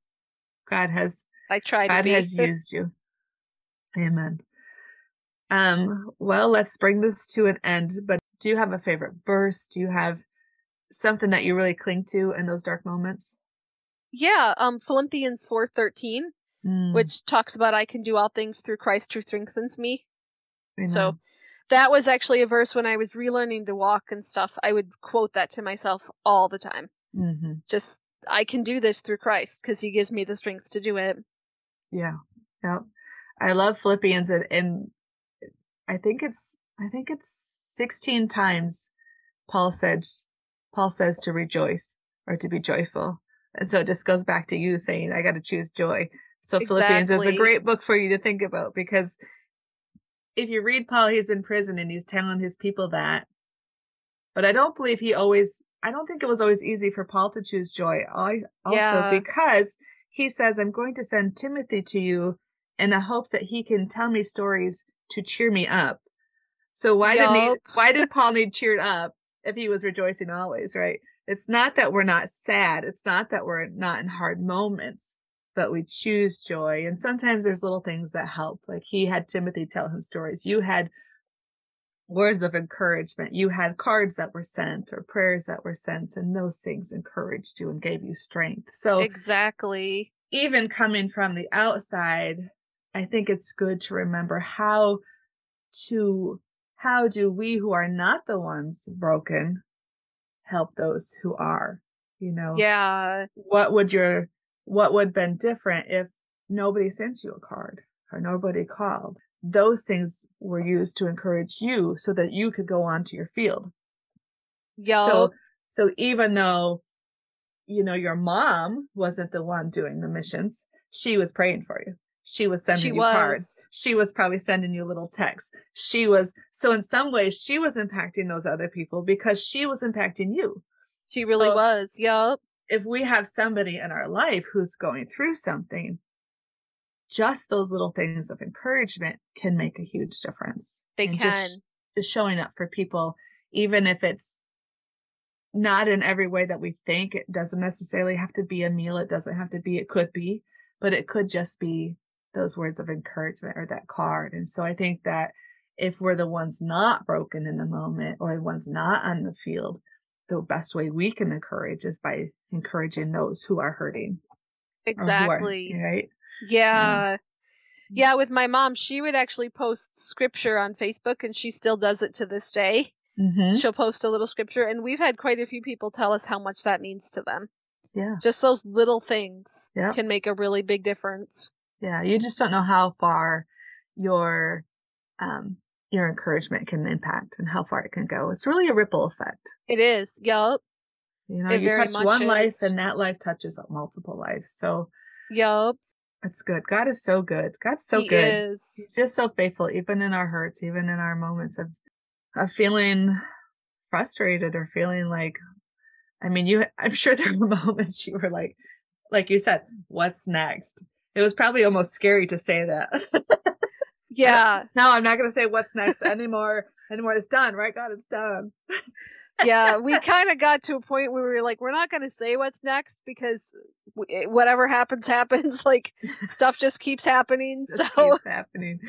God has. I try. God to be. has used you. Amen. Um. Well, let's bring this to an end. But do you have a favorite verse? Do you have something that you really cling to in those dark moments? Yeah. Um. Philippians four thirteen, mm. which talks about, I can do all things through Christ who strengthens me. Amen. So. That was actually a verse when I was relearning to walk and stuff. I would quote that to myself all the time. Mm-hmm. Just, I can do this through Christ because he gives me the strength to do it. Yeah. Yeah. I love Philippians. And, and I think it's, I think it's sixteen times Paul says, Paul says to rejoice or to be joyful. And so it just goes back to you saying, I got to choose joy. So exactly. Philippians is a great book for you to think about, because if you read Paul, he's in prison and he's telling his people that. But I don't believe he always, I don't think it was always easy for Paul to choose joy. Also, yeah. because he says, I'm going to send Timothy to you in the hopes that he can tell me stories to cheer me up. So why yep. didn't he, why did Paul need cheered up if he was rejoicing always, right? It's not that we're not sad. It's not that we're not in hard moments. But we choose joy. And sometimes there's little things that help. Like, he had Timothy tell him stories. You had words of encouragement. You had cards that were sent or prayers that were sent. And those things encouraged you and gave you strength. So exactly. Even coming from the outside, I think it's good to remember how to, how do we who are not the ones broken help those who are, you know? Yeah. What would your... What would have been different if nobody sent you a card or nobody called? Those things were used to encourage you so that you could go on to your field. Yeah. So, so even though, you know, your mom wasn't the one doing the missions, she was praying for you. She was sending she you was. cards. She was probably sending you little texts. She was. So in some ways, she was impacting those other people because she was impacting you. She really so, was. Yep. If we have somebody in our life who's going through something, just those little things of encouragement can make a huge difference. They and can. Just, just showing up for people, even if it's not in every way that we think. It doesn't necessarily have to be a meal. It doesn't have to be, it could be, but it could just be those words of encouragement or that card. And so I think that if we're the ones not broken in the moment or the ones not on the field, the best way we can encourage is by encouraging those who are hurting. Exactly. Who are, right? Yeah. Um, yeah. With my mom, she would actually post scripture on Facebook, and she still does it to this day. Mm-hmm. She'll post a little scripture, and we've had quite a few people tell us how much that means to them. Yeah. Just those little things yep. can make a really big difference. Yeah. You just don't know how far your, um, your encouragement can impact and how far it can go. It's really a ripple effect. It is. Yep. You know, it you touch one is. life, and that life touches multiple lives. So. Yep. That's good. God is so good. God's so he good. Is. He's just so faithful, even in our hurts, even in our moments of of feeling frustrated or feeling like, I mean, you, I'm sure there were moments you were like, like you said, what's next? It was probably almost scary to say that. Yeah. No, I'm not going to say what's next anymore. anymore. It's done, right? God, it's done. Yeah. We kind of got to a point where we were like, we're not going to say what's next because w- whatever happens, happens. Like stuff just keeps happening. Just so keeps happening.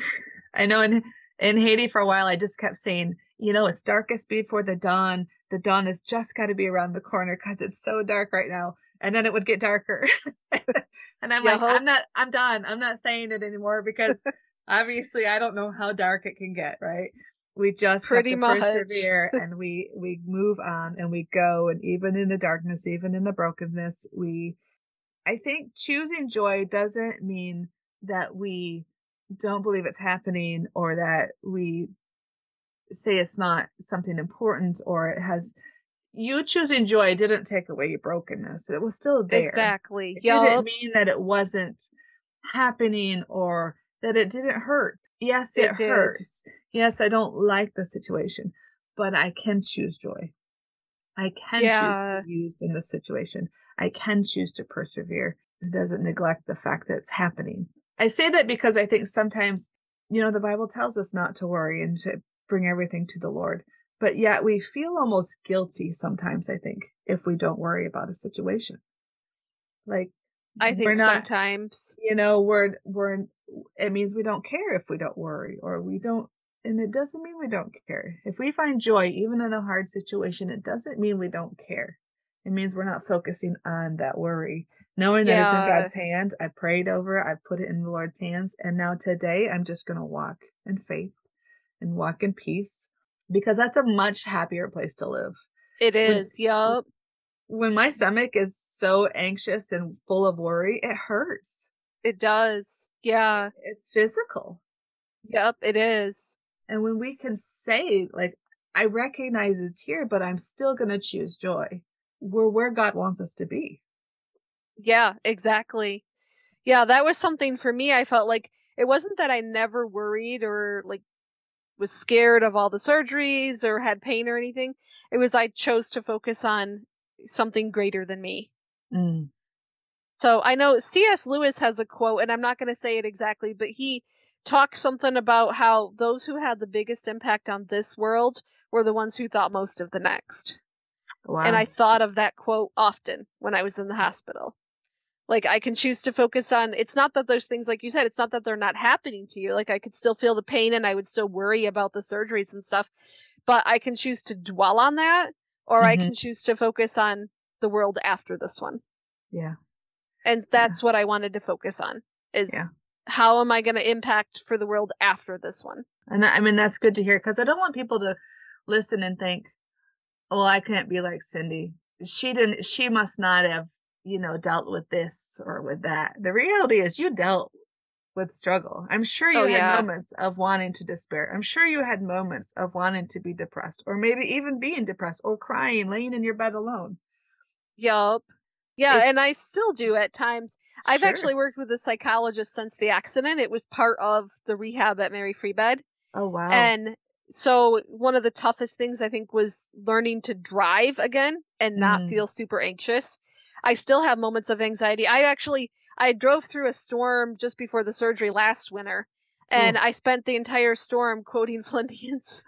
I know in, in Haiti for a while, I just kept saying, you know, it's darkest before the dawn. The dawn has just got to be around the corner because it's so dark right now. And then it would get darker. And I'm yeah, like, hope. I'm not, I'm done. I'm not saying it anymore because obviously I don't know how dark it can get. Right. We just Pretty have to much. persevere and we, we move on and we go. And even in the darkness, even in the brokenness, we, I think choosing joy doesn't mean that we don't believe it's happening or that we say it's not something important or it has you choosing joy didn't take away your brokenness. It was still there. Exactly. It yep. didn't mean that it wasn't happening or that it didn't hurt. Yes, it, it hurts. Yes, I don't like the situation, but I can choose joy. I can yeah. choose to be used in this situation. I can choose to persevere. It doesn't neglect the fact that it's happening. I say that because I think sometimes, you know, the Bible tells us not to worry and to bring everything to the Lord. But yet we feel almost guilty sometimes, I think, if we don't worry about a situation. Like, I think we're not, sometimes, you know, we're, we're, it means we don't care if we don't worry or we don't, and it doesn't mean we don't care. If we find joy, even in a hard situation, it doesn't mean we don't care. It means we're not focusing on that worry, knowing yeah. that it's in God's hands. I prayed over it. I put it in the Lord's hands. And now today I'm just going to walk in faith and walk in peace, because that's a much happier place to live. It is. When, yep. When my stomach is so anxious and full of worry, it hurts. It does. Yeah. It's physical. Yep, it is. And when we can say, like, I recognize it's here, but I'm still going to choose joy. We're where God wants us to be. Yeah, exactly. Yeah, that was something for me. I felt like it wasn't that I never worried or like was scared of all the surgeries or had pain or anything. It was I chose to focus on something greater than me. Mm. So I know C S Lewis has a quote, and I'm not going to say it exactly, but he talks something about how those who had the biggest impact on this world were the ones who thought most of the next. Wow. And I thought of that quote often when I was in the hospital. Like, I can choose to focus on, it's not that those things, like you said, it's not that they're not happening to you. Like, I could still feel the pain and I would still worry about the surgeries and stuff, but I can choose to dwell on that, or mm-hmm. I can choose to focus on the world after this one. Yeah. And that's yeah. what I wanted to focus on is yeah. how am I going to impact for the world after this one? And I mean, that's good to hear, because I don't want people to listen and think, well, I can't be like Cindy. She didn't, she must not have, you know, dealt with this or with that. The reality is you dealt with struggle. I'm sure you oh, had yeah. moments of wanting to despair. I'm sure you had moments of wanting to be depressed, or maybe even being depressed or crying, laying in your bed alone. Yup. Yeah. It's, and I still do at times. I've sure. actually worked with a psychologist since the accident. It was part of the rehab at Mary Free Bed. Oh, wow. And so one of the toughest things I think was learning to drive again and not mm. feel super anxious. I still have moments of anxiety. I actually, I drove through a storm just before the surgery last winter, and mm. I spent the entire storm quoting Philippians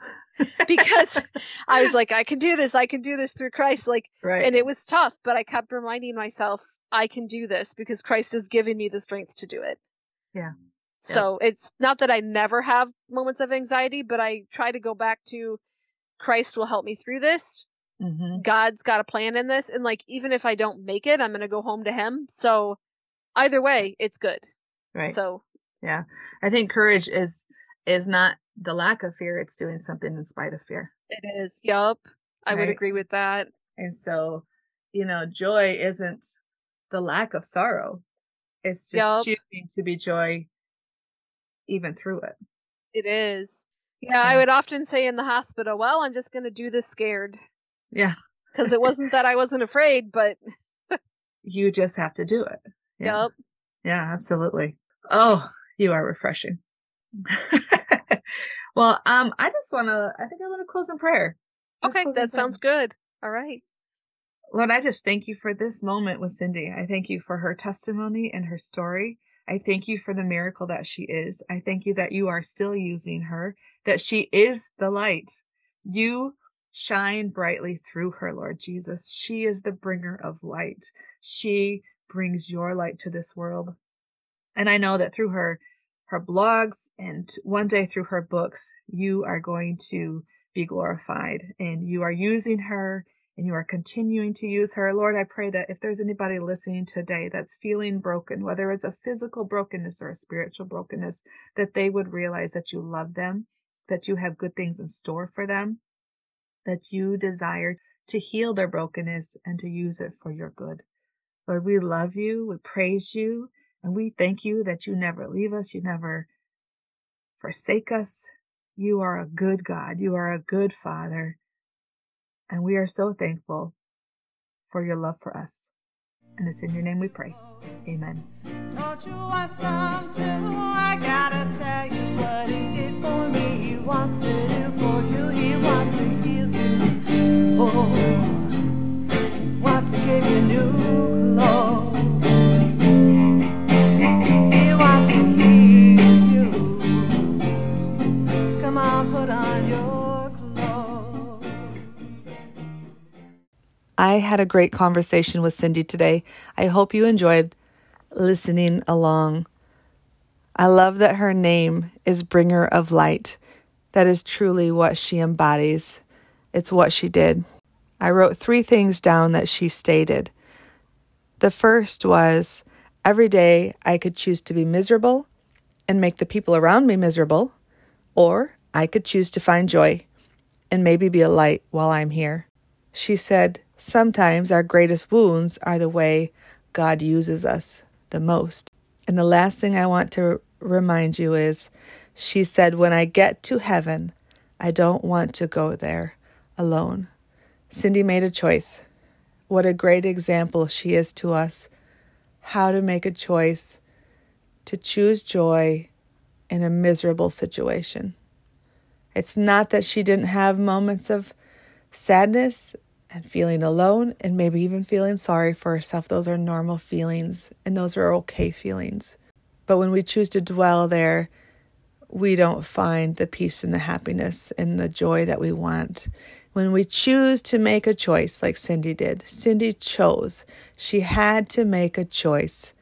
because I was like, I can do this. I can do this through Christ. Like, right. And it was tough, but I kept reminding myself, I can do this because Christ has given me the strength to do it. Yeah. So yeah. It's not that I never have moments of anxiety, but I try to go back to Christ will help me through this. Mm-hmm. God's got a plan in this. And like, even if I don't make it, I'm going to go home to him. So either way, it's good. Right. So, yeah, I think courage is, is not the lack of fear. It's doing something in spite of fear. It is. Yup. I right? would agree with that. And so, you know, joy isn't the lack of sorrow. It's just yep. choosing to be joy even through it. It is. Yeah, yeah. I would often say in the hospital, well, I'm just going to do this scared. Yeah. Because it wasn't that I wasn't afraid, but. You just have to do it. Yeah. Yep. Yeah, absolutely. Oh, you are refreshing. Well, um, I just want to, I think I want to close in prayer. Just okay. That sounds good. All right. Lord, I just thank you for this moment with Cindy. I thank you for her testimony and her story. I thank you for the miracle that she is. I thank you that you are still using her, that she is the light. You shine brightly through her, Lord Jesus. She is the bringer of light. She brings your light to this world. And I know that through her, her blogs and one day through her books, you are going to be glorified, and you are using her and you are continuing to use her. Lord, I pray that if there's anybody listening today that's feeling broken, whether it's a physical brokenness or a spiritual brokenness, that they would realize that you love them, that you have good things in store for them, that you desire to heal their brokenness and to use it for your good. Lord, we love you, we praise you, and we thank you that you never leave us, you never forsake us. You are a good God, you are a good Father. And we are so thankful for your love for us. And it's in your name we pray. Amen. Don't you want some too? I gotta tell you what he did for me. He wants to do for you. He wants to heal you. Oh, wants to give you new clothes. He wants to heal you. Come on, put on your I had a great conversation with Cindy today. I hope you enjoyed listening along. I love that her name is Bringer of Light. That is truly what she embodies. It's what she did. I wrote three things down that she stated. The first was, every day I could choose to be miserable and make the people around me miserable, or I could choose to find joy and maybe be a light while I'm here. She said, sometimes our greatest wounds are the way God uses us the most. And the last thing I want to remind you is, she said, when I get to heaven, I don't want to go there alone. Cindy made a choice. What a great example she is to us. How to make a choice to choose joy in a miserable situation. It's not that she didn't have moments of sadness and feeling alone, and maybe even feeling sorry for herself. Those are normal feelings, and those are okay feelings. But when we choose to dwell there, we don't find the peace and the happiness and the joy that we want. When we choose to make a choice, like Cindy did, Cindy chose. She had to make a choice.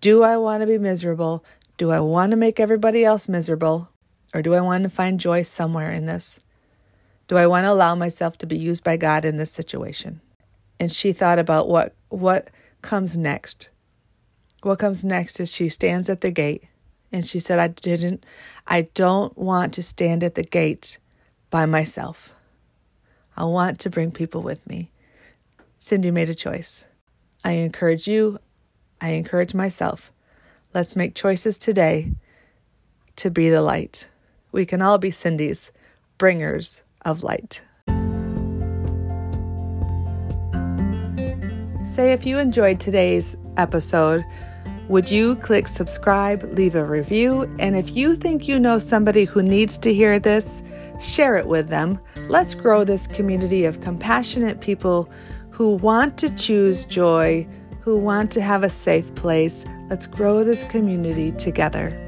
Do I want to be miserable? Do I want to make everybody else miserable? Or do I want to find joy somewhere in this? Do I want to allow myself to be used by God in this situation? And she thought about what what comes next. What comes next is she stands at the gate, and she said, I didn't, I don't want to stand at the gate by myself. I want to bring people with me. Cindy made a choice. I encourage you. I encourage myself. Let's make choices today to be the light. We can all be Cindy's bringers of light. Say, if you enjoyed today's episode, would you click subscribe, leave a review, and if you think you know somebody who needs to hear this, share it with them. Let's grow this community of compassionate people who want to choose joy, who want to have a safe place. Let's grow this community together.